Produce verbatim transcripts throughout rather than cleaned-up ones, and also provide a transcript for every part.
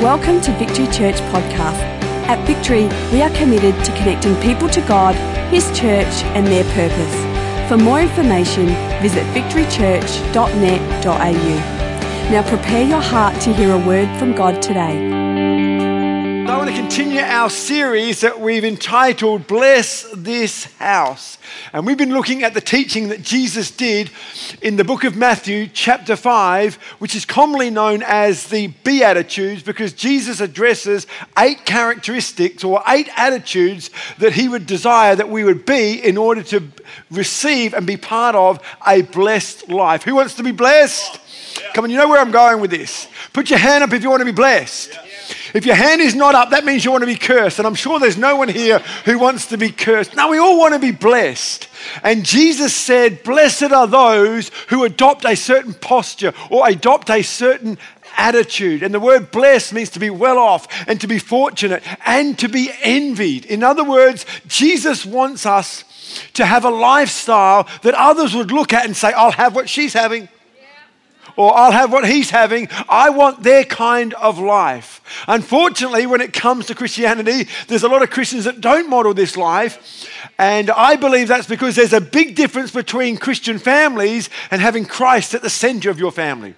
Welcome to Victory Church Podcast. At Victory, we are committed to connecting people to God, His church and their purpose. For more information, visit victory church dot net dot a u. Now prepare your heart to hear a word from God today. I want to continue our series that we've entitled, Bless This House. And we've been looking at the teaching that Jesus did in the book of Matthew, chapter five, which is commonly known as the Beatitudes, because Jesus addresses eight characteristics or eight attitudes that he would desire that we would be in order to receive and be part of a blessed life. Who wants to be blessed? Yeah. Come on, you know where I'm going with this. Put your hand up if you want to be blessed. Yeah. If your hand is not up, that means you want to be cursed. And I'm sure there's no one here who wants to be cursed. No, we all want to be blessed. And Jesus said, blessed are those who adopt a certain posture or adopt a certain attitude. And the word blessed means to be well off and to be fortunate and to be envied. In other words, Jesus wants us to have a lifestyle that others would look at and say, I'll have what she's having. Or I'll have what he's having. I want their kind of life. Unfortunately, when it comes to Christianity, there's a lot of Christians that don't model this life. And I believe that's because there's a big difference between Christian families and having Christ at the center of your family.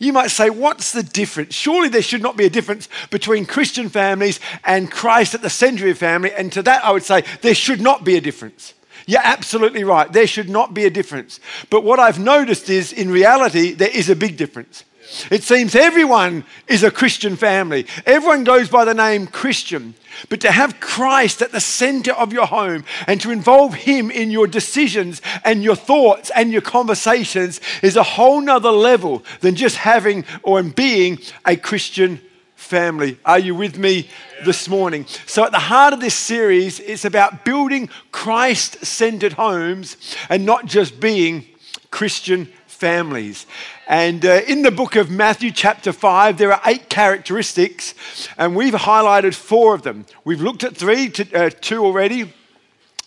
You might say, what's the difference? Surely there should not be a difference between Christian families and Christ at the center of your family. And to that, I would say, there should not be a difference. You're absolutely right. There should not be a difference. But what I've noticed is, in reality, there is a big difference. Yeah. It seems everyone is a Christian family. Everyone goes by the name Christian. But to have Christ at the center of your home and to involve him in your decisions and your thoughts and your conversations is a whole nother level than just having or being a Christian family. Are you with me this morning? So at the heart of this series, it's about building Christ-centered homes and not just being Christian families. And uh, in the book of Matthew chapter five, there are eight characteristics and we've highlighted four of them. We've looked at three, to, uh, two already.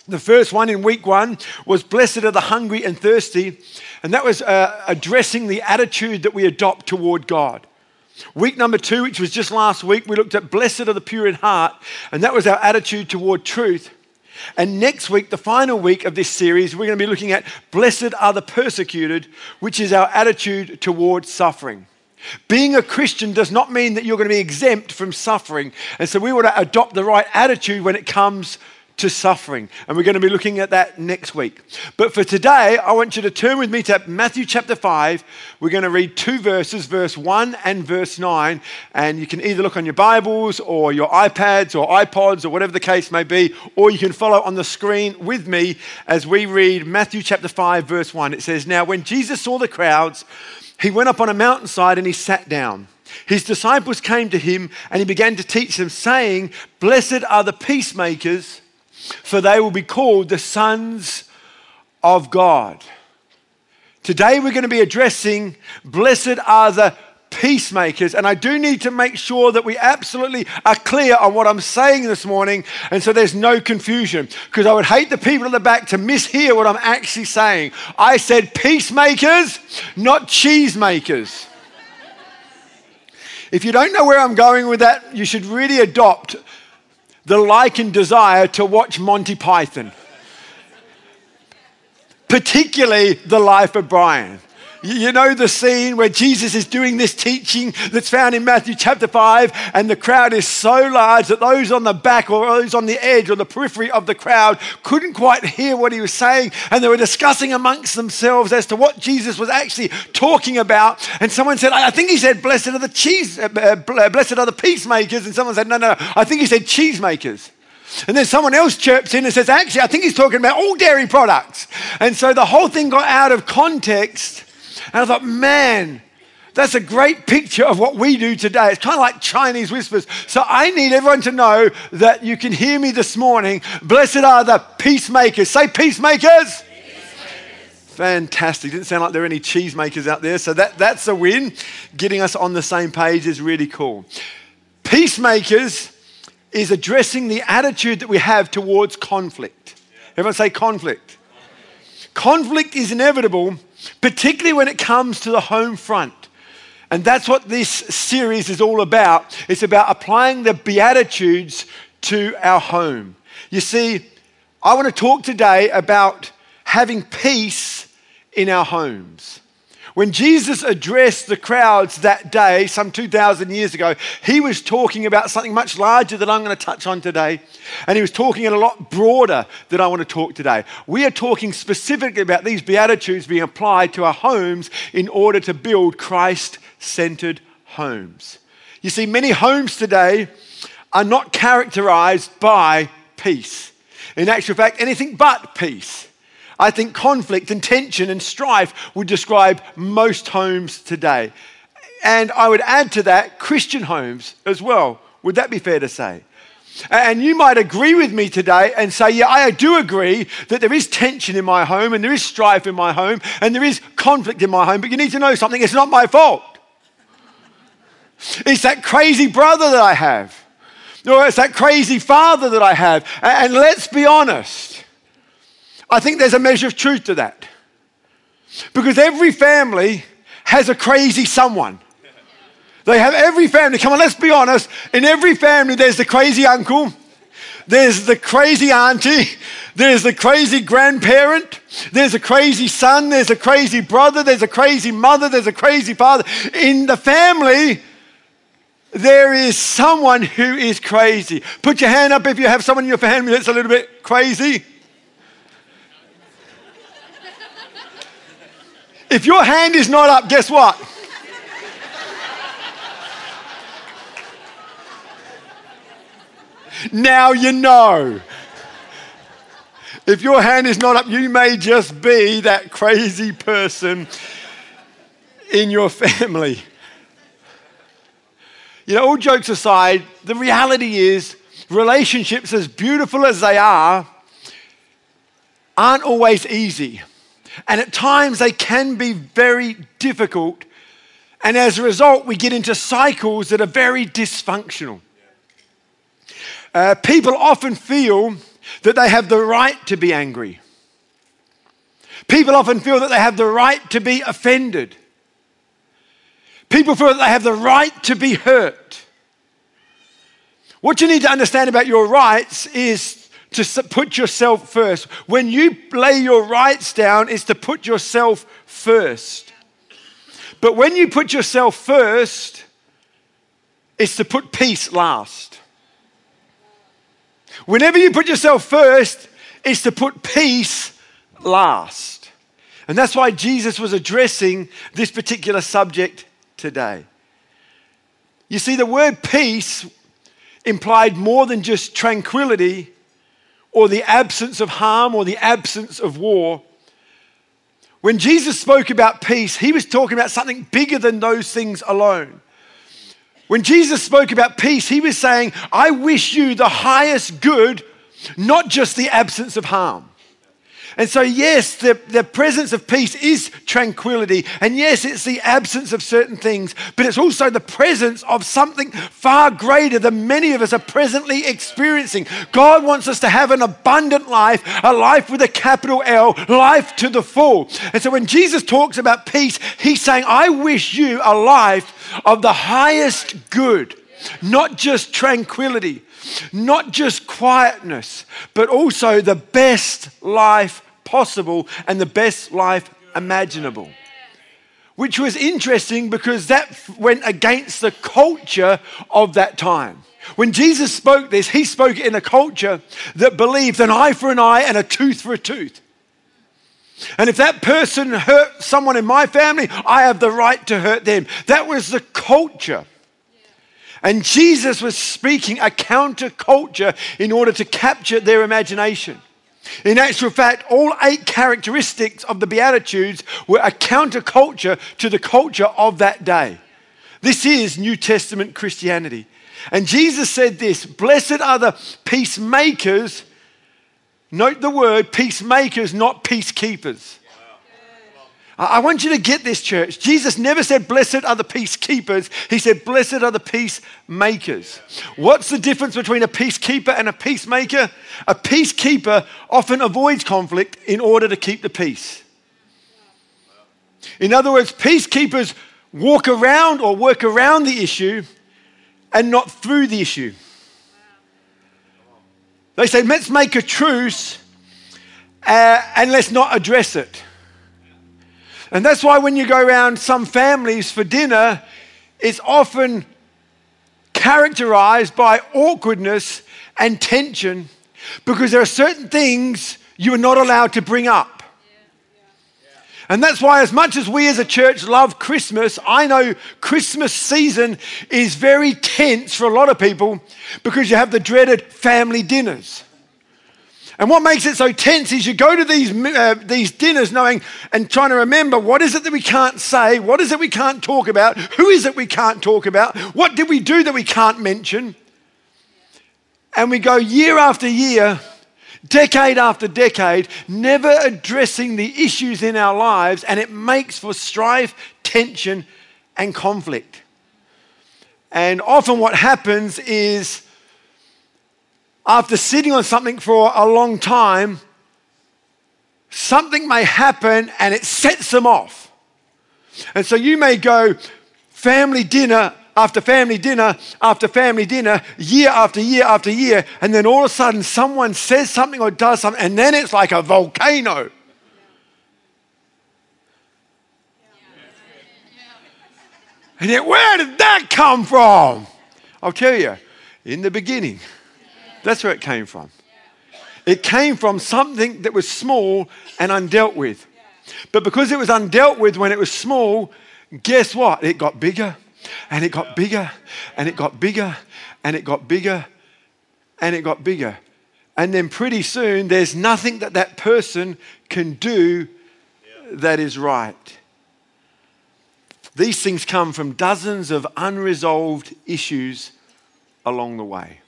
The first one in week one was blessed are the hungry and thirsty. And that was uh, addressing the attitude that we adopt toward God. Week number two, which was just last week, we looked at blessed are the pure in heart, and that was our attitude toward truth. And next week, the final week of this series, we're going to be looking at blessed are the persecuted, which is our attitude toward suffering. Being a Christian does not mean that you're going to be exempt from suffering, and so we want to adopt the right attitude when it comes to suffering, and we're going to be looking at that next week. But for today, I want you to turn with me to Matthew chapter five. We're going to read two verses, verse one and verse nine, and you can either look on your Bibles or your iPads or iPods or whatever the case may be, or you can follow on the screen with me as we read Matthew chapter five, verse one. It says, Now when Jesus saw the crowds, he went up on a mountainside and he sat down. His disciples came to him and he began to teach them, saying, Blessed are the peacemakers, for they will be called the sons of God. Today we're going to be addressing blessed are the peacemakers. And I do need to make sure that we absolutely are clear on what I'm saying this morning. And so there's no confusion, because I would hate the people at the back to mishear what I'm actually saying. I said peacemakers, not cheesemakers. If you don't know where I'm going with that, you should really adopt the like and desire to watch Monty Python, particularly The Life of Brian. You know the scene where Jesus is doing this teaching that's found in Matthew chapter five, and the crowd is so large that those on the back or those on the edge or the periphery of the crowd couldn't quite hear what he was saying, and they were discussing amongst themselves as to what Jesus was actually talking about. And someone said, I think he said, blessed are the cheese, uh, blessed are the peacemakers. And someone said, no, no, no, I think he said cheesemakers. And then someone else chirps in and says, actually, I think he's talking about all dairy products. And so the whole thing got out of context. And I thought, man, that's a great picture of what we do today. It's kind of like Chinese whispers. So I need everyone to know that you can hear me this morning. Blessed are the peacemakers. Say peacemakers. Peacemakers. Fantastic. Didn't sound like there are any cheesemakers out there. So that, that's a win. Getting us on the same page is really cool. Peacemakers is addressing the attitude that we have towards conflict. Everyone say conflict. Conflict is inevitable, particularly when it comes to the home front. And that's what this series is all about. It's about applying the Beatitudes to our home. You see, I want to talk today about having peace in our homes. When Jesus addressed the crowds that day, some two thousand years ago, he was talking about something much larger than I'm going to touch on today. And he was talking a lot broader than I want to talk today. We are talking specifically about these Beatitudes being applied to our homes in order to build Christ-centered homes. You see, many homes today are not characterized by peace. In actual fact, anything but peace. I think conflict and tension and strife would describe most homes today. And I would add to that Christian homes as well. Would that be fair to say? And you might agree with me today and say, yeah, I do agree that there is tension in my home and there is strife in my home and there is conflict in my home, but you need to know something, it's not my fault. It's that crazy brother that I have, or it's that crazy father that I have. And let's be honest, I think there's a measure of truth to that, because every family has a crazy someone. They have every family, come on, let's be honest, in every family there's the crazy uncle, there's the crazy auntie, there's the crazy grandparent, there's a crazy son, there's a crazy brother, there's a crazy mother, there's a crazy father. In the family, there is someone who is crazy. Put your hand up if you have someone in your family that's a little bit crazy. If your hand is not up, guess what? Now you know. If your hand is not up, you may just be that crazy person in your family. You know, all jokes aside, the reality is relationships, as beautiful as they are, aren't always easy. And at times they can be very difficult. And as a result, we get into cycles that are very dysfunctional. Uh, people often feel that they have the right to be angry. People often feel that they have the right to be offended. People feel that they have the right to be hurt. What you need to understand about your rights is to put yourself first. When you lay your rights down, it's to put yourself first. But when you put yourself first, it's to put peace last. Whenever you put yourself first, it's to put peace last. And that's why Jesus was addressing this particular subject today. You see, the word peace implied more than just tranquility, or the absence of harm, or the absence of war. When Jesus spoke about peace, he was talking about something bigger than those things alone. When Jesus spoke about peace, he was saying, I wish you the highest good, not just the absence of harm. And so yes, the, the presence of peace is tranquility. And yes, it's the absence of certain things, but it's also the presence of something far greater than many of us are presently experiencing. God wants us to have an abundant life, a life with a capital L, life to the full. And so when Jesus talks about peace, he's saying, I wish you a life of the highest good, not just tranquility, not just quietness, but also the best life possible and the best life imaginable. Which was interesting because that went against the culture of that time. When Jesus spoke this, he spoke in a culture that believed an eye for an eye and a tooth for a tooth. And if that person hurt someone in my family, I have the right to hurt them. That was the culture. And Jesus was speaking a counterculture in order to capture their imagination. In actual fact, all eight characteristics of the Beatitudes were a counterculture to the culture of that day. This is New Testament Christianity. And Jesus said this, blessed are the peacemakers. Note the word peacemakers, not peacekeepers. I want you to get this, church. Jesus never said, blessed are the peacekeepers. He said, blessed are the peacemakers. What's the difference between a peacekeeper and a peacemaker? A peacekeeper often avoids conflict in order to keep the peace. In other words, peacekeepers walk around or work around the issue and not through the issue. They say, let's make a truce uh, and let's not address it. And that's why when you go around some families for dinner, it's often characterized by awkwardness and tension because there are certain things you are not allowed to bring up. And that's why, as much as we as a church love Christmas, I know Christmas season is very tense for a lot of people because you have the dreaded family dinners. And what makes it so tense is you go to these uh, these dinners knowing and trying to remember, what is it that we can't say? What is it we can't talk about? Who is it we can't talk about? What did we do that we can't mention? And we go year after year, decade after decade, never addressing the issues in our lives, and it makes for strife, tension, and conflict. And often what happens is, after sitting on something for a long time, something may happen and it sets them off. And so you may go family dinner after family dinner after family dinner, year after year after year, and then all of a sudden someone says something or does something, and then it's like a volcano. And then, where did that come from? I'll tell you, in the beginning. That's where it came from. It came from something that was small and undealt with. But because it was undealt with when it was small, guess what? It got bigger, and it got bigger, and it got bigger, and it got bigger, and it got bigger. And then pretty soon, there's nothing that that person can do that is right. These things come from dozens of unresolved issues along the way.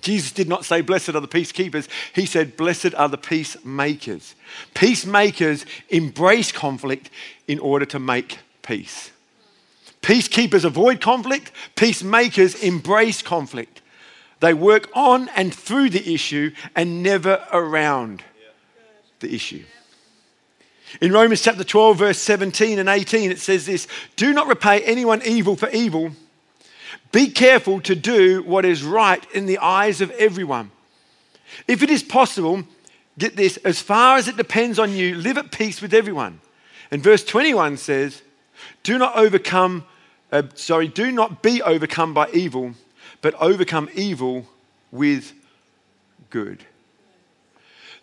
Jesus did not say, blessed are the peacekeepers. He said, blessed are the peacemakers. Peacemakers embrace conflict in order to make peace. Peacekeepers avoid conflict. Peacemakers embrace conflict. They work on and through the issue and never around the issue. In Romans chapter twelve, verse seventeen and eighteen, it says this: do not repay anyone evil for evil. Be careful to do what is right in the eyes of everyone. If it is possible, get this, as far as it depends on you, live at peace with everyone. And verse twenty-one says, do not overcome, uh, sorry, do not be overcome by evil, but overcome evil with good.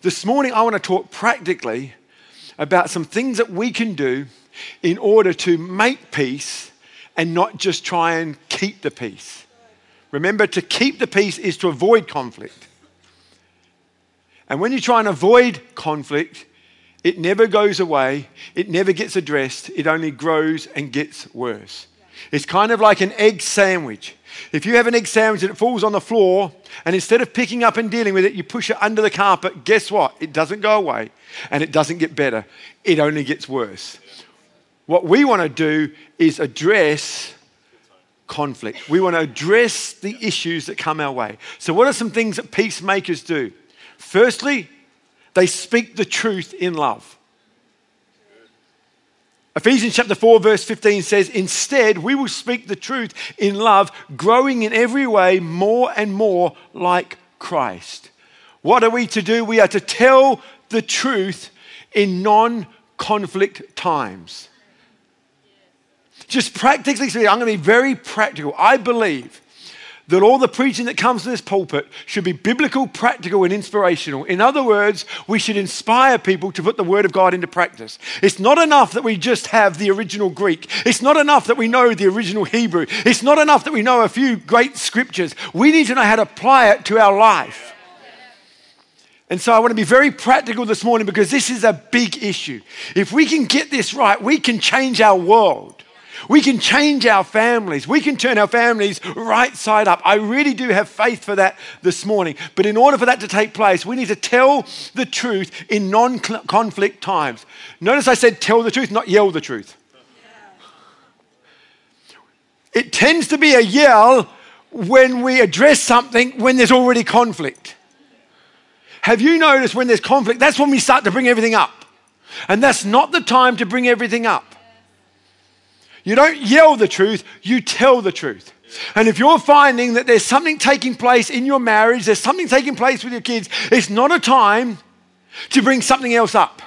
This morning, I want to talk practically about some things that we can do in order to make peace and not just try and keep the peace. Remember, to keep the peace is to avoid conflict. And when you try and avoid conflict, it never goes away. It never gets addressed. It only grows and gets worse. It's kind of like an egg sandwich. If you have an egg sandwich and it falls on the floor, and instead of picking up and dealing with it, you push it under the carpet, guess what? It doesn't go away, and it doesn't get better. It only gets worse. What we want to do is address conflict. We want to address the issues that come our way. So what are some things that peacemakers do? Firstly, they speak the truth in love. Ephesians chapter four, verse fifteen says, instead, we will speak the truth in love, growing in every way more and more like Christ. What are we to do? We are to tell the truth in non-conflict times. Just practically speaking, I'm going to be very practical. I believe that all the preaching that comes to this pulpit should be biblical, practical, and inspirational. In other words, we should inspire people to put the Word of God into practice. It's not enough that we just have the original Greek. It's not enough that we know the original Hebrew. It's not enough that we know a few great scriptures. We need to know how to apply it to our life. And so I want to be very practical this morning because this is a big issue. If we can get this right, we can change our world. We can change our families. We can turn our families right side up. I really do have faith for that this morning. But in order for that to take place, we need to tell the truth in non-conflict times. Notice I said tell the truth, not yell the truth. Yeah. It tends to be a yell when we address something when there's already conflict. Have you noticed when there's conflict, that's when we start to bring everything up. And that's not the time to bring everything up. You don't yell the truth, you tell the truth. And if you're finding that there's something taking place in your marriage, there's something taking place with your kids, it's not a time to bring something else up.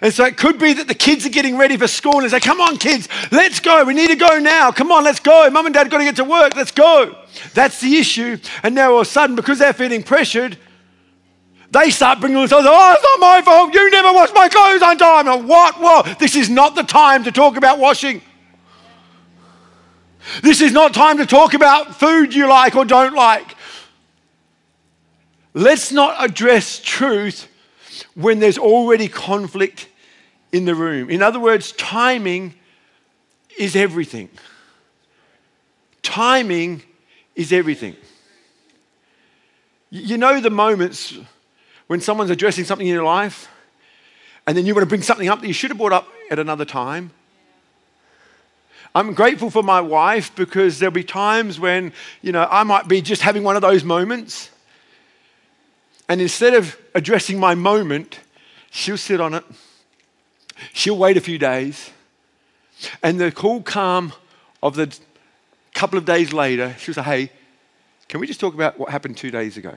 And so it could be that the kids are getting ready for school and say, come on kids, let's go. We need to go now. Come on, let's go. Mum and Dad got to get to work. Let's go. That's the issue. And now all of a sudden, because they're feeling pressured, they start bringing themselves, oh, it's not my fault. You never wash my clothes on time. And what? What? This is not the time to talk about washing. This is not time to talk about food you like or don't like. Let's not address truth when there's already conflict in the room. In other words, timing is everything. Timing is everything. You know the moments when someone's addressing something in your life and then you want to bring something up that you should have brought up at another time? I'm grateful for my wife, because there'll be times when, you know, I might be just having one of those moments, and instead of addressing my moment, she'll sit on it. She'll wait a few days. And the cool calm of the couple of days later, she'll say, hey, can we just talk about what happened two days ago?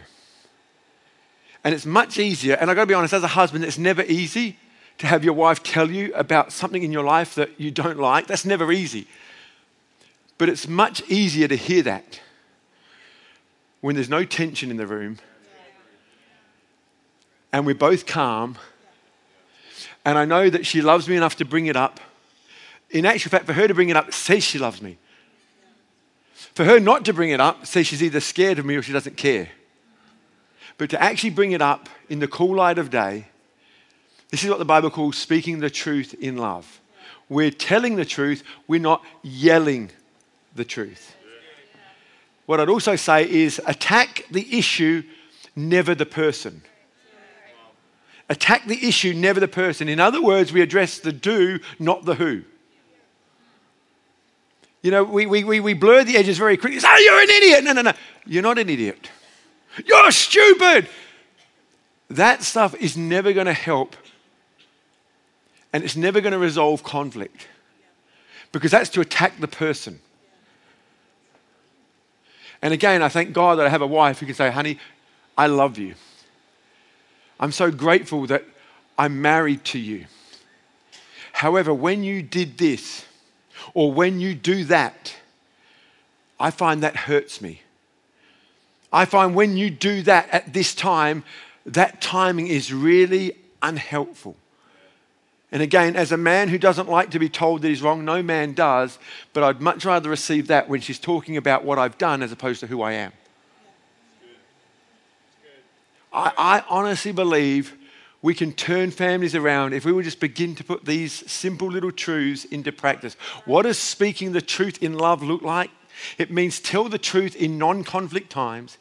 And it's much easier. And I've got to be honest, as a husband, it's never easy to have your wife tell you about something in your life that you don't like. That's never easy. But it's much easier to hear that when there's no tension in the room and we're both calm, and I know that she loves me enough to bring it up. In actual fact, for her to bring it up says she loves me. For her not to bring it up says she's either scared of me or she doesn't care. But to actually bring it up in the cool light of day, this is what the Bible calls speaking the truth in love. We're telling the truth, we're not yelling the truth. What I'd also say is attack the issue, never the person. Attack the issue, never the person. In other words, we address the do, not the who. You know, we, we, we, we blur the edges very quickly. Oh, you're an idiot. No, no, no. You're not an idiot. You're stupid. That stuff is never going to help. And it's never going to resolve conflict. Because that's to attack the person. And again, I thank God that I have a wife who can say, honey, I love you. I'm so grateful that I'm married to you. However, when you did this, or when you do that, I find that hurts me. I find when you do that at this time, that timing is really unhelpful. And again, as a man who doesn't like to be told that he's wrong, no man does, but I'd much rather receive that when she's talking about what I've done as opposed to who I am. I, I honestly believe we can turn families around if we will just begin to put these simple little truths into practice. What does speaking the truth in love look like? It means tell the truth in non-conflict times.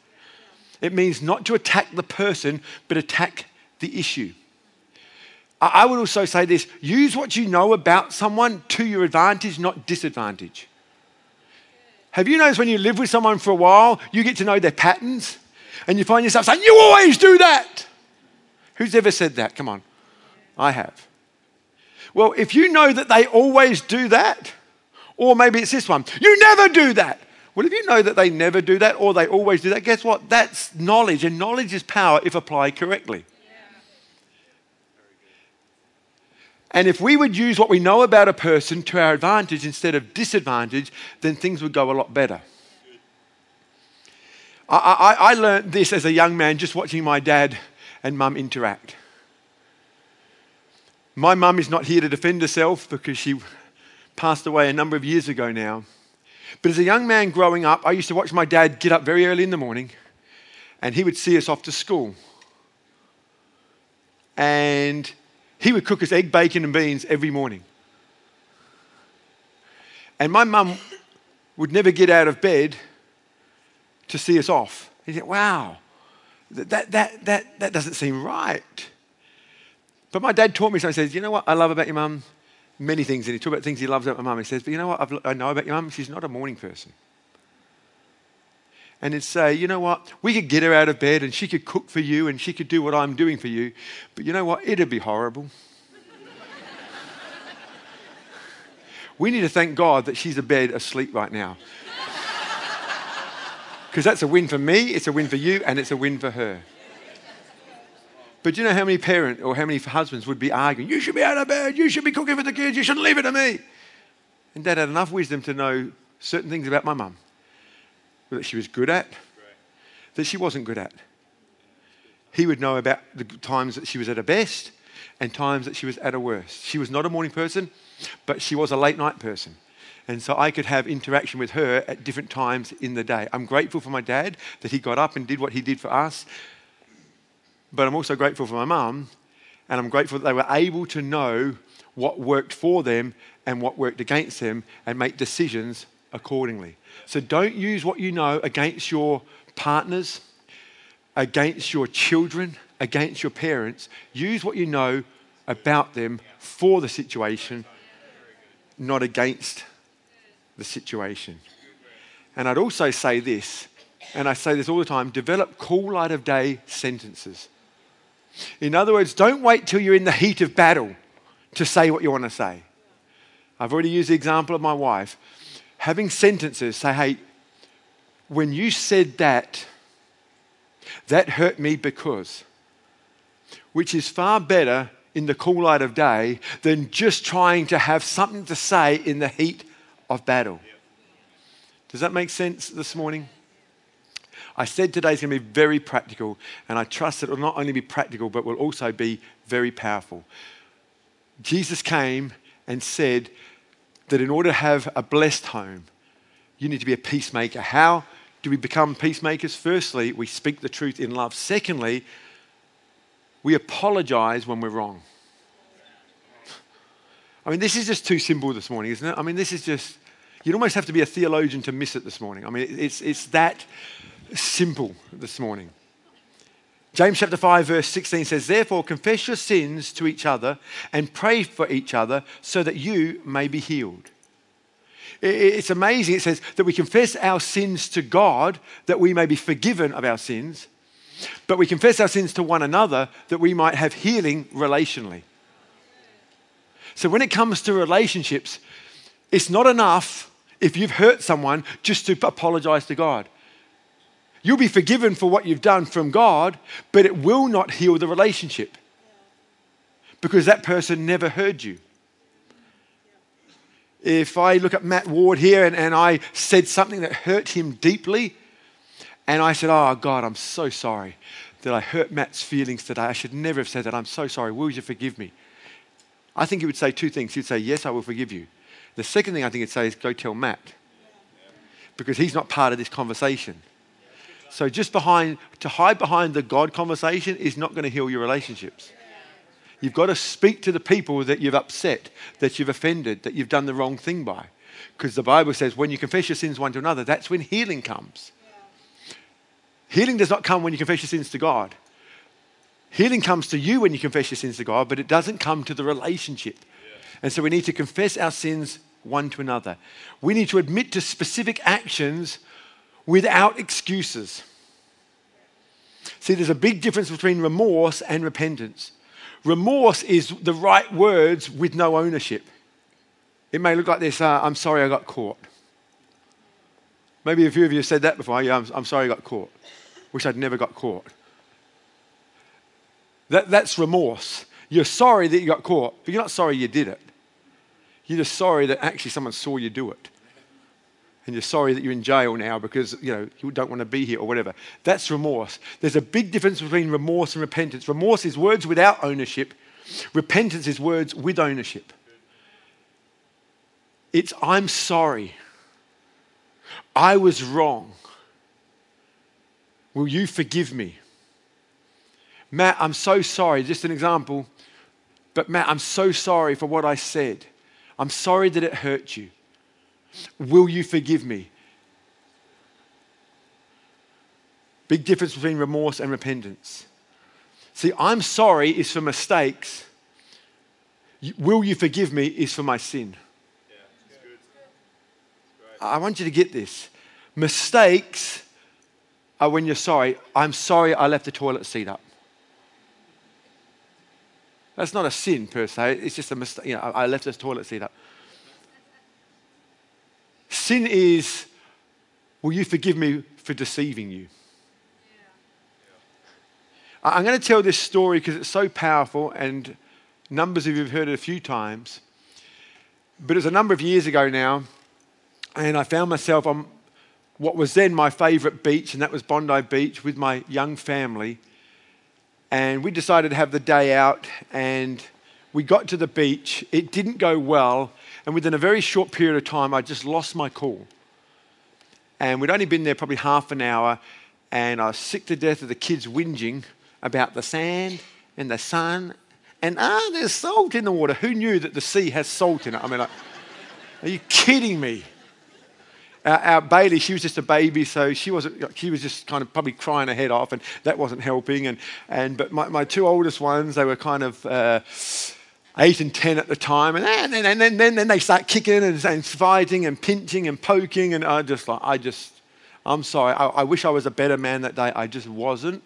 It means not to attack the person, but attack the issue. I, I would also say this, use what you know about someone to your advantage, not disadvantage. Have you noticed when you live with someone for a while, you get to know their patterns? And you find yourself saying, you always do that. Who's ever said that? Come on. I have. Well, if you know that they always do that, or maybe it's this one, you never do that. Well, if you know that they never do that, or they always do that, guess what? That's knowledge, and knowledge is power if applied correctly. Yeah. And if we would use what we know about a person to our advantage instead of disadvantage, then things would go a lot better. I, I, I learned this as a young man just watching my dad and mum interact. My mum is not here to defend herself because she passed away a number of years ago now. But as a young man growing up, I used to watch my dad get up very early in the morning, and he would see us off to school. And he would cook us egg, bacon and beans every morning. And my mum would never get out of bed to see us off. He said, wow, that, that, that, that doesn't seem right. But my dad taught me something. He says, you know what I love about your mum? Many things. And he talked about things he loves about my mum. He says, but you know what I've, I know about your mum? She's not a morning person. And he'd say, you know what? We could get her out of bed and she could cook for you and she could do what I'm doing for you. But you know what? It'd be horrible. We need to thank God that she's abed asleep right now. Because that's a win for me, it's a win for you, and it's a win for her. But do you know how many parents or how many husbands would be arguing, you should be out of bed, you should be cooking for the kids, you shouldn't leave it to me. And Dad had enough wisdom to know certain things about my mum that she was good at, that she wasn't good at. He would know about the times that she was at her best and times that she was at her worst. She was not a morning person, but she was a late night person. And so I could have interaction with her at different times in the day. I'm grateful for my dad that he got up and did what he did for us. But I'm also grateful for my mum, and I'm grateful that they were able to know what worked for them and what worked against them and make decisions accordingly. So don't use what you know against your partners, against your children, against your parents. Use what you know about them for the situation, not against the situation. And I'd also say this, and I say this all the time, develop cool light of day sentences. In other words, don't wait till you're in the heat of battle to say what you want to say. I've already used the example of my wife. Having sentences, say, hey, when you said that, that hurt me because, which is far better in the cool light of day than just trying to have something to say in the heat of battle. Does that make sense this morning? I said today's going to be very practical, and I trust it will not only be practical, but will also be very powerful. Jesus came and said that in order to have a blessed home, you need to be a peacemaker. How do we become peacemakers? Firstly, we speak the truth in love. Secondly, we apologize when we're wrong. I mean, this is just too simple this morning, isn't it? I mean, this is just, you'd almost have to be a theologian to miss it this morning. I mean, it's, it's that simple this morning. James chapter five, verse sixteen says, therefore, confess your sins to each other and pray for each other so that you may be healed. It's amazing. It says that we confess our sins to God that we may be forgiven of our sins, but we confess our sins to one another that we might have healing relationally. So when it comes to relationships, it's not enough if you've hurt someone just to apologize to God. You'll be forgiven for what you've done from God, but it will not heal the relationship because that person never heard you. If I look at Matt Ward here and, and I said something that hurt him deeply, and I said, oh God, I'm so sorry that I hurt Matt's feelings today. I should never have said that. I'm so sorry. Will you forgive me? I think he would say two things. He'd say, yes, I will forgive you. The second thing I think he'd say is, go tell Matt, because he's not part of this conversation. So just behind, to hide behind the God conversation is not going to heal your relationships. You've got to speak to the people that you've upset, that you've offended, that you've done the wrong thing by. Because the Bible says when you confess your sins one to another, that's when healing comes. Healing does not come when you confess your sins to God. Healing comes to you when you confess your sins to God, but it doesn't come to the relationship. And so we need to confess our sins one to another. We need to admit to specific actions without excuses. See, there's a big difference between remorse and repentance. Remorse is the right words with no ownership. It may look like this, uh, I'm sorry I got caught. Maybe a few of you have said that before, yeah, I'm, I'm sorry I got caught. Wish I'd never got caught. That, that's remorse. You're sorry that you got caught, but you're not sorry you did it. You're just sorry that actually someone saw you do it. And you're sorry that you're in jail now because, you know, you don't want to be here or whatever. That's remorse. There's a big difference between remorse and repentance. Remorse is words without ownership. Repentance is words with ownership. It's I'm sorry. I was wrong. Will you forgive me? Matt, I'm so sorry. Just an example. But Matt, I'm so sorry for what I said. I'm sorry that it hurt you. Will you forgive me? Big difference between remorse and repentance. See, I'm sorry is for mistakes. Will you forgive me is for my sin. Yeah, it's good. It's right. I want you to get this. Mistakes are when you're sorry. I'm sorry I left the toilet seat up. That's not a sin per se. It's just a mistake. You know, I left this toilet seat up. Sin is, will you forgive me for deceiving you? Yeah. I'm going to tell this story because it's so powerful, and numbers of you have heard it a few times. But it was a number of years ago now, and I found myself on what was then my favourite beach, and that was Bondi Beach, with my young family. And we decided to have the day out, and we got to the beach. It didn't go well, and within a very short period of time, I just lost my cool. And we'd only been there probably half an hour, and I was sick to death of the kids whinging about the sand and the sun. And ah, there's salt in the water. Who knew that the sea has salt in it? I mean, like, are you kidding me? Our, our Bailey, she was just a baby, so she wasn't. She was just kind of probably crying her head off, and that wasn't helping. And and but my, my two oldest ones, they were kind of uh, eight and ten at the time, and then and then then then they start kicking and, and fighting and pinching and poking, and I just like I just I'm sorry. I, I wish I was a better man that day. I just wasn't.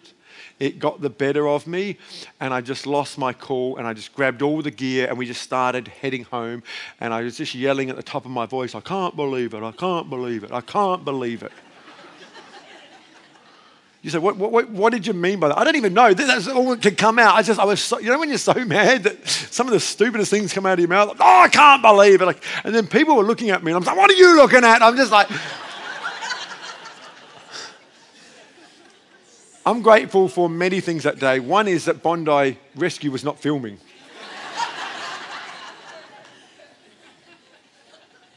It got the better of me, and I just lost my cool, and I just grabbed all the gear, and we just started heading home, and I was just yelling at the top of my voice, I can't believe it, I can't believe it, I can't believe it. You say, what, what, what did you mean by that? I don't even know. That's all that could come out. I just, I was so, you know when you're so mad that some of the stupidest things come out of your mouth? Like, oh, I can't believe it. Like, and then people were looking at me, and I'm like, what are you looking at? And I'm just like... I'm grateful for many things that day. One is that Bondi Rescue was not filming.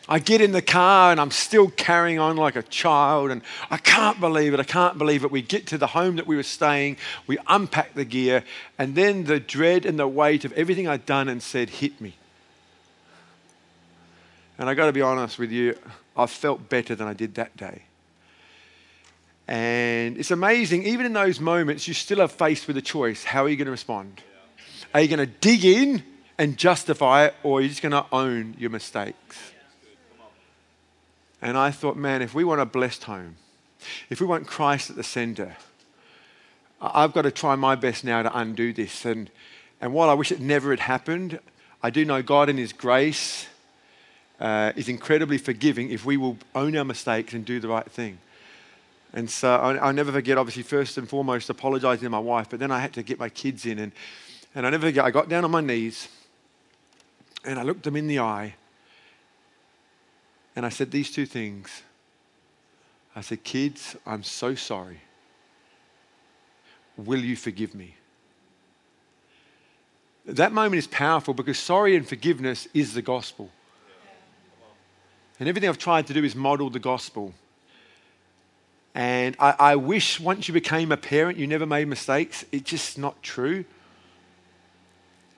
I get in the car and I'm still carrying on like a child, and I can't believe it, I can't believe it. We get to the home that we were staying, we unpack the gear, and then the dread and the weight of everything I'd done and said hit me. And I got to be honest with you, I felt better than I did that day. And it's amazing, even in those moments, you still are faced with a choice. How are you going to respond? Are you going to dig in and justify it, or are you just going to own your mistakes? And I thought, man, if we want a blessed home, if we want Christ at the center, I've got to try my best now to undo this. And, and while I wish it never had happened, I do know God in His grace uh, is incredibly forgiving if we will own our mistakes and do the right thing. And so I'll never forget, obviously, first and foremost, apologising to my wife, but then I had to get my kids in. And, and I'll never forget, I got down on my knees and I looked them in the eye and I said these two things. I said, kids, I'm so sorry. Will you forgive me? That moment is powerful because sorry and forgiveness is the gospel. And everything I've tried to do is model the gospel. And I, I wish once you became a parent, you never made mistakes. It's just not true.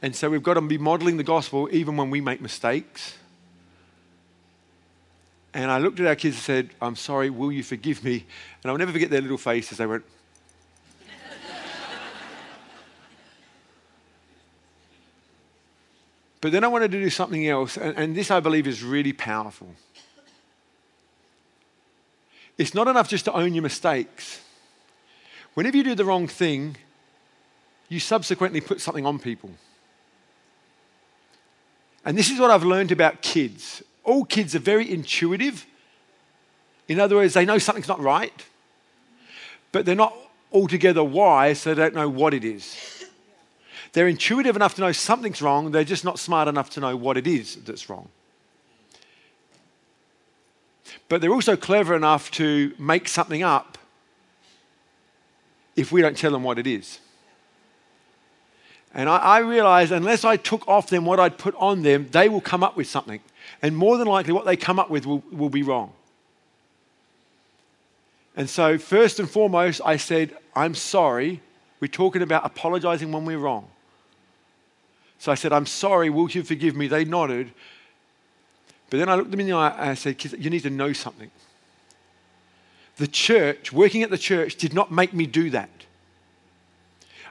And so we've got to be modeling the gospel even when we make mistakes. And I looked at our kids and said, I'm sorry, will you forgive me? And I'll never forget their little faces. They went. But then I wanted to do something else. And, and this, I believe, is really powerful. It's not enough just to own your mistakes. Whenever you do the wrong thing, you subsequently put something on people. And this is what I've learned about kids. All kids are very intuitive. In other words, they know something's not right, but they're not altogether wise, so they don't know what it is. They're intuitive enough to know something's wrong, they're just not smart enough to know what it is that's wrong. But they're also clever enough to make something up if we don't tell them what it is. And I, I realized unless I took off them what I'd put on them, they will come up with something. And more than likely what they come up with will, will be wrong. And so first and foremost, I said, I'm sorry. We're talking about apologizing when we're wrong. So I said, I'm sorry. Will you forgive me? They nodded. But then I looked them in the eye and I said, kids, you need to know something. The church, working at the church, did not make me do that.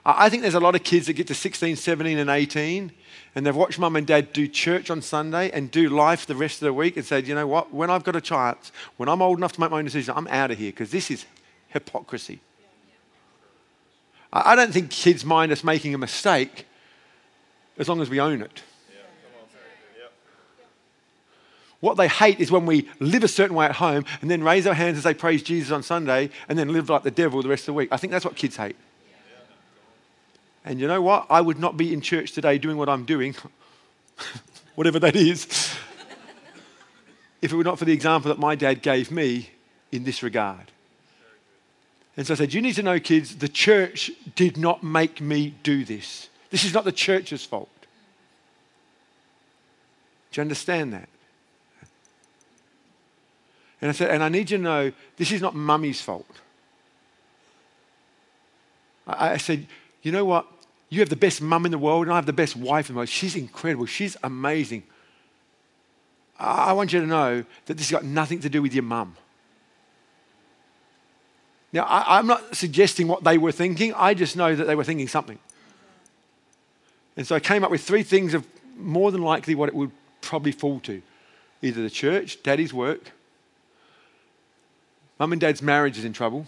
I think there's a lot of kids that get to sixteen, seventeen, and eighteen, and they've watched mum and dad do church on Sunday and do life the rest of the week and said, you know what, when I've got a chance, when I'm old enough to make my own decision, I'm out of here because this is hypocrisy. I don't think kids mind us making a mistake as long as we own it. What they hate is when we live a certain way at home and then raise our hands as they praise Jesus on Sunday and then live like the devil the rest of the week. I think that's what kids hate. And you know what? I would not be in church today doing what I'm doing, whatever that is, if it were not for the example that my dad gave me in this regard. And so I said, you need to know, kids, the church did not make me do this. This is not the church's fault. Do you understand that? And I said, and I need you to know, this is not mummy's fault. I, I said, you know what? You have the best mum in the world and I have the best wife in the world. She's incredible. She's amazing. I, I want you to know that this has got nothing to do with your mum. Now, I, I'm not suggesting what they were thinking. I just know that they were thinking something. And so I came up with three things of more than likely what it would probably fall to. Either the church, daddy's work, mum and dad's marriage is in trouble,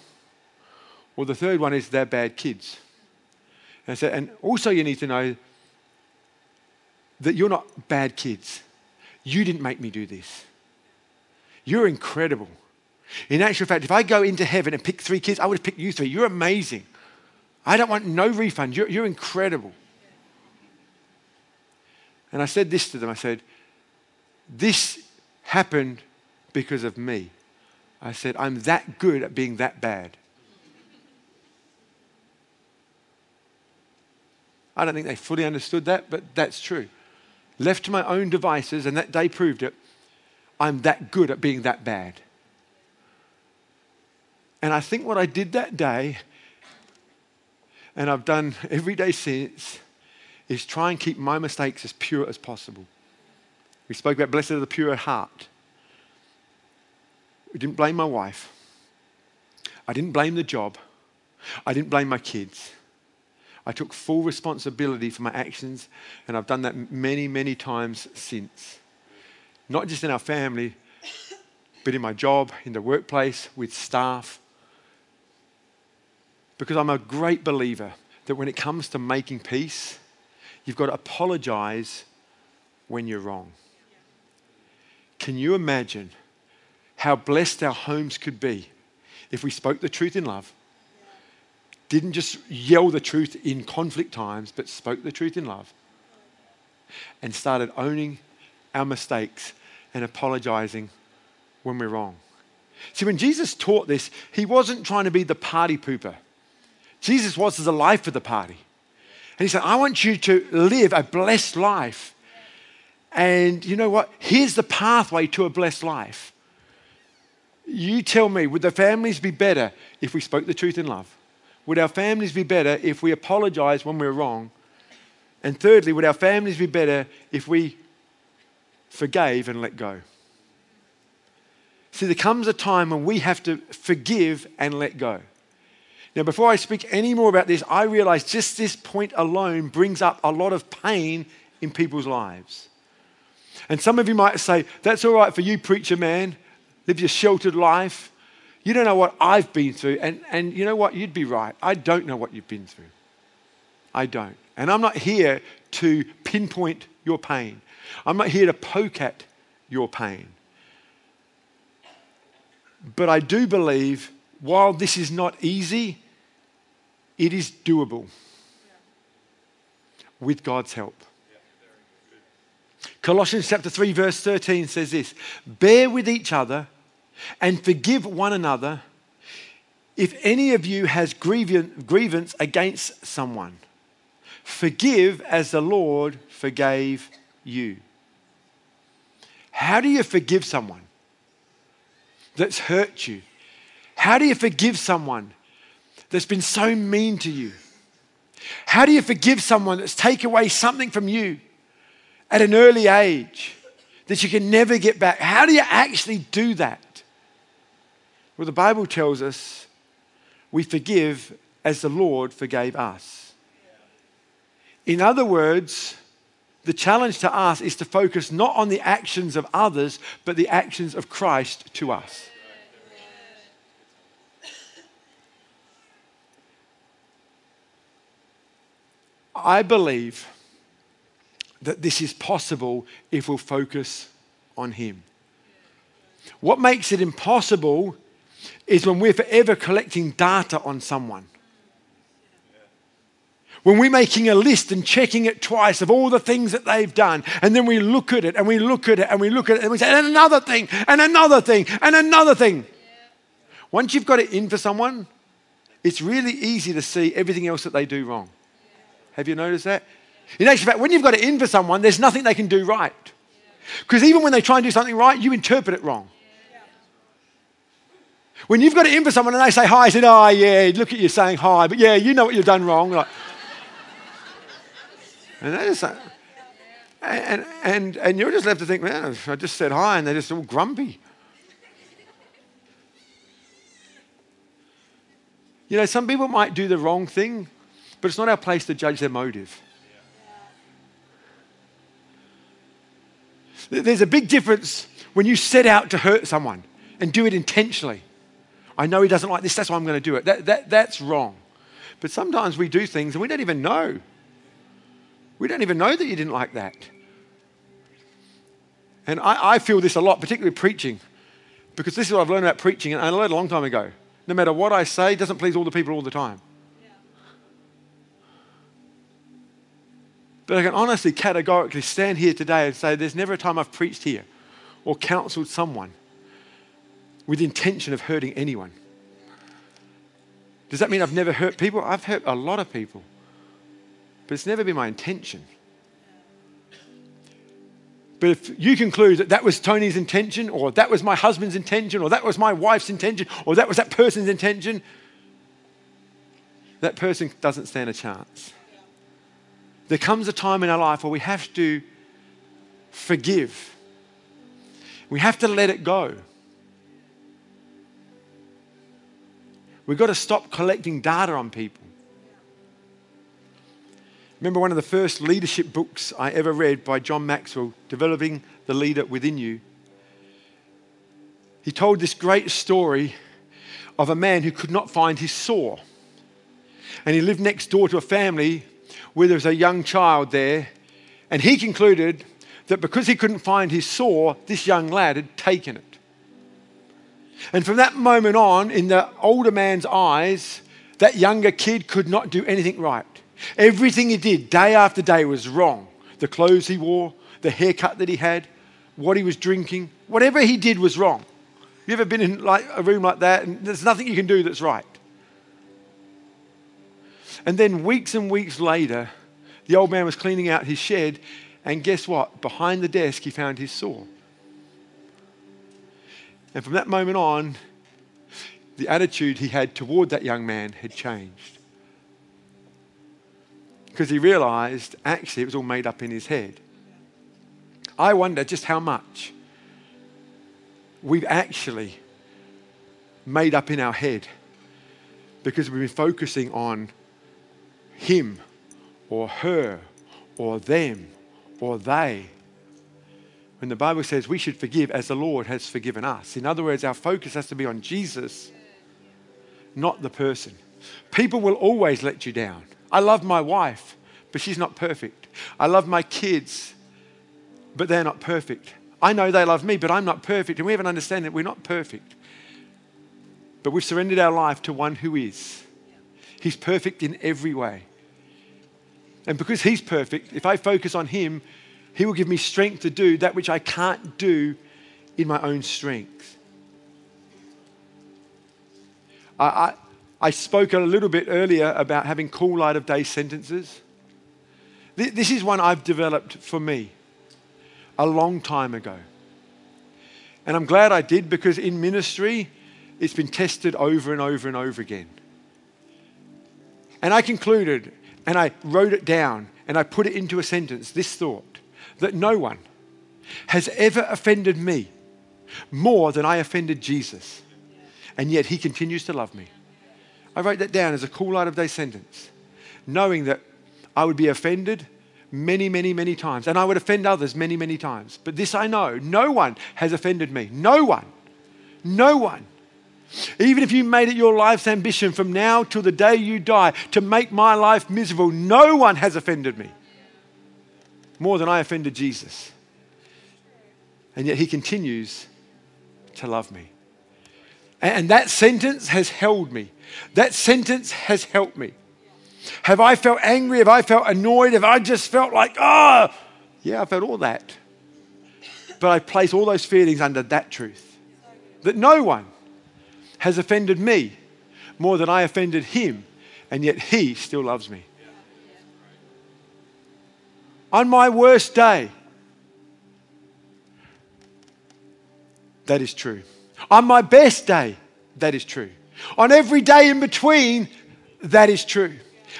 or the third one is they're bad kids. And, so, and also you need to know that you're not bad kids. You didn't make me do this. You're incredible. In actual fact, if I go into heaven and pick three kids, I would have picked you three. You're amazing. I don't want no refund. You're, you're incredible. And I said this to them. I said, this happened because of me. I said, I'm that good at being that bad. I don't think they fully understood that, but that's true. Left to my own devices, and that day proved it, I'm that good at being that bad. And I think what I did that day, and I've done every day since, is try and keep my mistakes as pure as possible. We spoke about blessed are the pure at heart. We didn't blame my wife. I didn't blame the job. I didn't blame my kids. I took full responsibility for my actions, and I've done that many, many times since. Not just in our family, but in my job, in the workplace, with staff. Because I'm a great believer that when it comes to making peace, you've got to apologize when you're wrong. Can you imagine how blessed our homes could be if we spoke the truth in love? Didn't just yell the truth in conflict times, but spoke the truth in love and started owning our mistakes and apologizing when we're wrong. See, when Jesus taught this, he wasn't trying to be the party pooper. Jesus was the life of the party. And he said, I want you to live a blessed life. And you know what? Here's the pathway to a blessed life. You tell me, would the families be better if we spoke the truth in love? Would our families be better if we apologize when we're wrong? And thirdly, would our families be better if we forgave and let go? See, there comes a time when we have to forgive and let go. Now, before I speak any more about this, I realize just this point alone brings up a lot of pain in people's lives. And some of you might say, that's all right for you, preacher man. Live your sheltered life. You don't know what I've been through. And, and you know what? You'd be right. I don't know what you've been through. I don't. And I'm not here to pinpoint your pain. I'm not here to poke at your pain. But I do believe while this is not easy, it is doable with God's help. Colossians chapter three, verse thirteen says this, bear with each other and forgive one another if any of you has grievance against someone. Forgive as the Lord forgave you. How do you forgive someone that's hurt you? How do you forgive someone that's been so mean to you? How do you forgive someone that's taken away something from you at an early age that you can never get back? How do you actually do that? Well, the Bible tells us we forgive as the Lord forgave us. In other words, the challenge to us is to focus not on the actions of others, but the actions of Christ to us. I believe that this is possible if we'll focus on Him. What makes it impossible is when we're forever collecting data on someone. When we're making a list and checking it twice of all the things that they've done, and then we look at it and we look at it and we look at it and we say, and another thing, and another thing, and another thing. Once you've got it in for someone, it's really easy to see everything else that they do wrong. Have you noticed that? In actual fact, when you've got it in for someone, there's nothing they can do right. Because even when they try and do something right, you interpret it wrong. When you've got it in for someone and they say hi, I said, oh yeah, look at you saying hi, but yeah, you know what you've done wrong. Like, and, just, and, and, and you're just left to think, man, I just said hi and they're just all grumpy. You know, some people might do the wrong thing, but it's not our place to judge their motive. There's a big difference when you set out to hurt someone and do it intentionally. I know he doesn't like this, that's why I'm going to do it. That, that, that's wrong. But sometimes we do things and we don't even know. We don't even know that you didn't like that. And I, I feel this a lot, particularly preaching, because this is what I've learned about preaching, and I learned a long time ago. No matter what I say, it doesn't please all the people all the time. Yeah. But I can honestly, categorically stand here today and say there's never a time I've preached here or counseled someone with the intention of hurting anyone. Does that mean I've never hurt people? I've hurt a lot of people. But it's never been my intention. But if you conclude that that was Tony's intention, or that was my husband's intention, or that was my wife's intention, or that was that person's intention, that person doesn't stand a chance. There comes a time in our life where we have to forgive. We have to let it go. We've got to stop collecting data on people. Remember one of the first leadership books I ever read by John Maxwell, Developing the Leader Within You. He told this great story of a man who could not find his saw. And he lived next door to a family where there was a young child there. And he concluded that because he couldn't find his saw, this young lad had taken it. And from that moment on, in the older man's eyes, that younger kid could not do anything right. Everything he did day after day was wrong. The clothes he wore, the haircut that he had, what he was drinking, whatever he did was wrong. You ever been in like a room like that and there's nothing you can do that's right? And then weeks and weeks later, the old man was cleaning out his shed, and guess what? Behind the desk, he found his saw. And from that moment on, the attitude he had toward that young man had changed. Because he realized, actually, it was all made up in his head. I wonder just how much we've actually made up in our head because we've been focusing on him or her or them or they. When the Bible says we should forgive as the Lord has forgiven us. In other words, our focus has to be on Jesus, not the person. People will always let you down. I love my wife, but she's not perfect. I love my kids, but they're not perfect. I know they love me, but I'm not perfect. And we haven't understood that we're not perfect. But we've surrendered our life to one who is. He's perfect in every way. And because he's perfect, if I focus on him, he will give me strength to do that which I can't do in my own strength. I... I I spoke a little bit earlier about having cool light of day sentences. This is one I've developed for me a long time ago. And I'm glad I did, because in ministry, it's been tested over and over and over again. And I concluded, and I wrote it down, and I put it into a sentence, this thought, that no one has ever offended me more than I offended Jesus. And yet he continues to love me. I wrote that down as a cool light of day sentence, knowing that I would be offended many, many, many times, and I would offend others many, many times. But this I know, no one has offended me. No one. No one. Even if you made it your life's ambition from now till the day you die to make my life miserable, no one has offended me more than I offended Jesus. And yet he continues to love me. And that sentence has held me. That sentence has helped me. Have I felt angry? Have I felt annoyed? Have I just felt like, ah, oh, yeah, I felt all that. But I place all those feelings under that truth. That no one has offended me more than I offended him, and yet he still loves me. On my worst day, that is true. On my best day, that is true. On every day in between, that is true.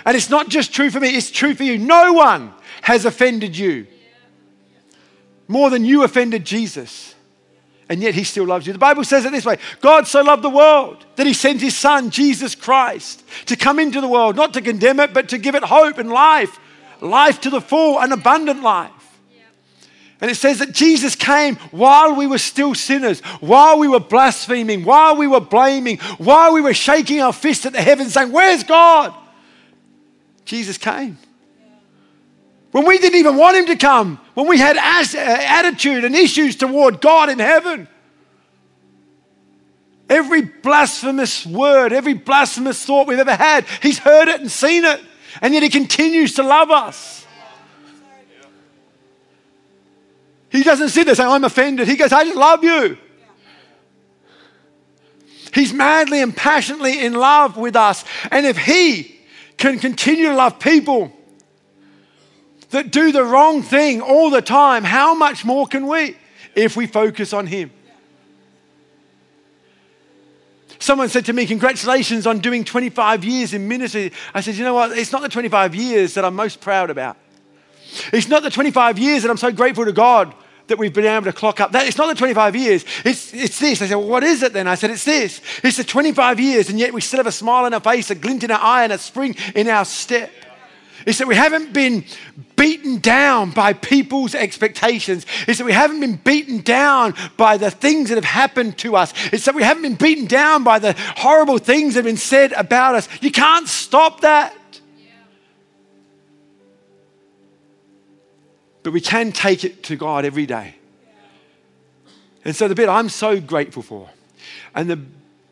And it's not just true for me, it's true for you. No one has offended you more than you offended Jesus. And yet he still loves you. The Bible says it this way: God so loved the world that he sent his son, Jesus Christ, to come into the world, not to condemn it, but to give it hope and life. Life to the full, an abundant life. And it says that Jesus came while we were still sinners, while we were blaspheming, while we were blaming, while we were shaking our fist at the heavens saying, where's God? Jesus came. When we didn't even want him to come, when we had attitude and issues toward God in heaven. Every blasphemous word, every blasphemous thought we've ever had, he's heard it and seen it. And yet he continues to love us. He doesn't sit there saying, I'm offended. He goes, I just love you. He's madly and passionately in love with us. And if he can continue to love people that do the wrong thing all the time, how much more can we if we focus on him? Someone said to me, congratulations on doing twenty-five years in ministry. I said, you know what? It's not the twenty-five years that I'm most proud about. It's not the twenty-five years that I'm so grateful to God that we've been able to clock up. That, it's not the twenty-five years. It's, it's this. They said, well, what is it then? I said, it's this. It's the twenty-five years, and yet we still have a smile on our face, a glint in our eye, and a spring in our step. It's that we haven't been beaten down by people's expectations. It's that we haven't been beaten down by the things that have happened to us. It's that we haven't been beaten down by the horrible things that have been said about us. You can't stop that. Yeah. But we can take it to God every day. Yeah. And so the bit I'm so grateful for, and the,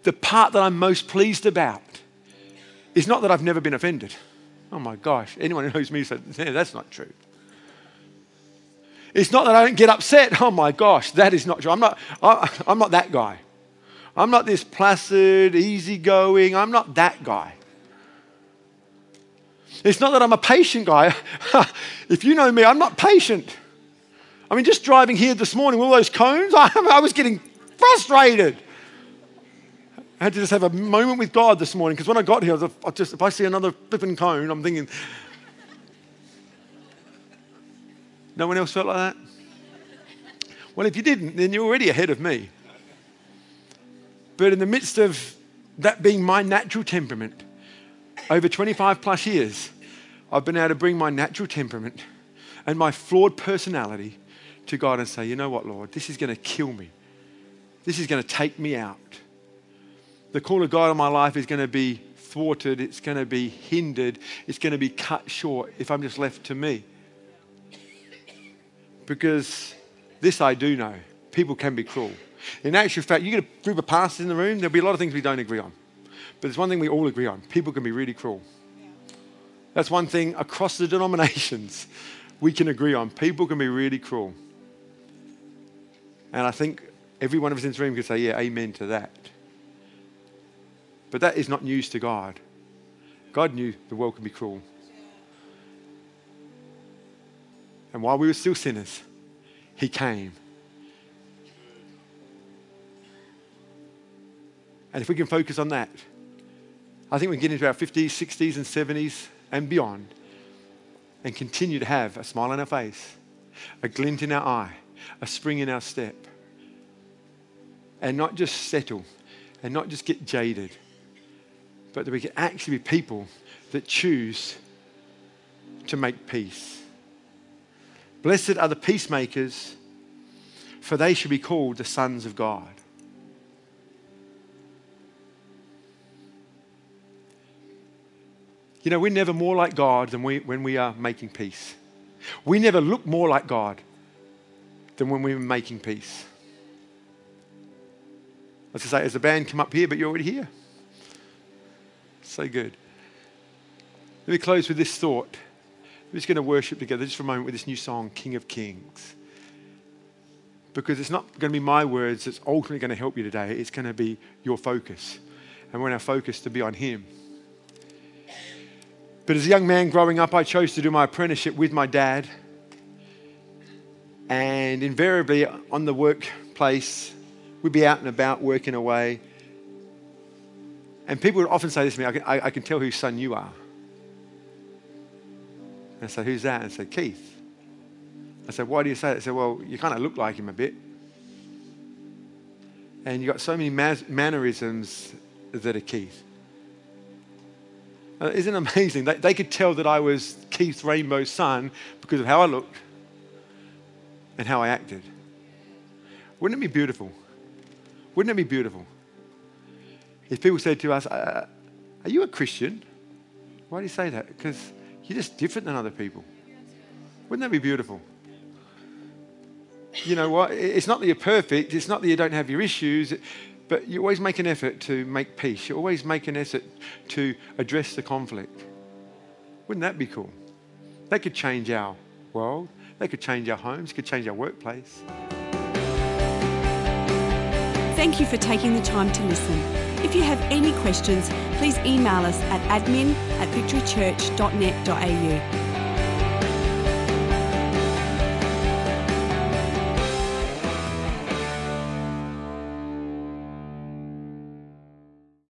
the part that I'm most pleased about, is not that I've never been offended. Oh my gosh, anyone who knows me said, yeah, that's not true. It's not that I don't get upset. Oh my gosh, that is not true. I'm not, I, I'm not that guy. I'm not this placid, easygoing. I'm not that guy. It's not that I'm a patient guy. If you know me, I'm not patient. I mean, just driving here this morning, all those cones, I, I was getting frustrated. I had to just have a moment with God this morning, because when I got here, I just, if I see another flipping cone, I'm thinking, no one else felt like that? Well, if you didn't, then you're already ahead of me. But in the midst of that being my natural temperament, over twenty-five plus years, I've been able to bring my natural temperament and my flawed personality to God and say, you know what, Lord, this is going to kill me. This is going to take me out. The call of God on my life is going to be thwarted. It's going to be hindered. It's going to be cut short if I'm just left to me. Because this I do know, people can be cruel. In actual fact, you get a group of pastors in the room, there'll be a lot of things we don't agree on. But there's one thing we all agree on: people can be really cruel. That's one thing across the denominations we can agree on. People can be really cruel. And I think every one of us in this room could say, yeah, amen to that. But that is not news to God. God knew the world can be cruel. And while we were still sinners, he came. And if we can focus on that, I think we can get into our fifties, sixties, and seventies and beyond and continue to have a smile on our face, a glint in our eye, a spring in our step, and not just settle and not just get jaded, but that we can actually be people that choose to make peace. Blessed are the peacemakers, for they shall be called the sons of God. You know, we're never more like God than we, when we are making peace. We never look more like God than when we're making peace. I was going to say, as the band come up here, but you're already here. So good. Let me close with this thought. We're just going to worship together just for a moment with this new song, King of Kings. Because it's not going to be my words that's ultimately going to help you today. It's going to be your focus. And we want our focus to be on Him. But as a young man growing up, I chose to do my apprenticeship with my dad. And invariably on the workplace, we'd be out and about working away. And people would often say this to me, I can, I, I can tell whose son you are. And I said, who's that? And I said, Keith. I said, why do you say that? I said, well, you kind of look like him a bit. And you've got so many mas- mannerisms that are Keith. Uh, isn't it amazing? They, they could tell that I was Keith Rainbow's son because of how I looked and how I acted. Wouldn't it be beautiful? Wouldn't it be beautiful? If people said to us, uh, are you a Christian? Why do you say that? Because you're just different than other people. Wouldn't that be beautiful? You know what? It's not that you're perfect. It's not that you don't have your issues. But you always make an effort to make peace. You always make an effort to address the conflict. Wouldn't that be cool? That could change our world. That could change our homes. It could change our workplace. Thank you for taking the time to listen. If you have any questions, please email us at admin at victory church dot net dot a u.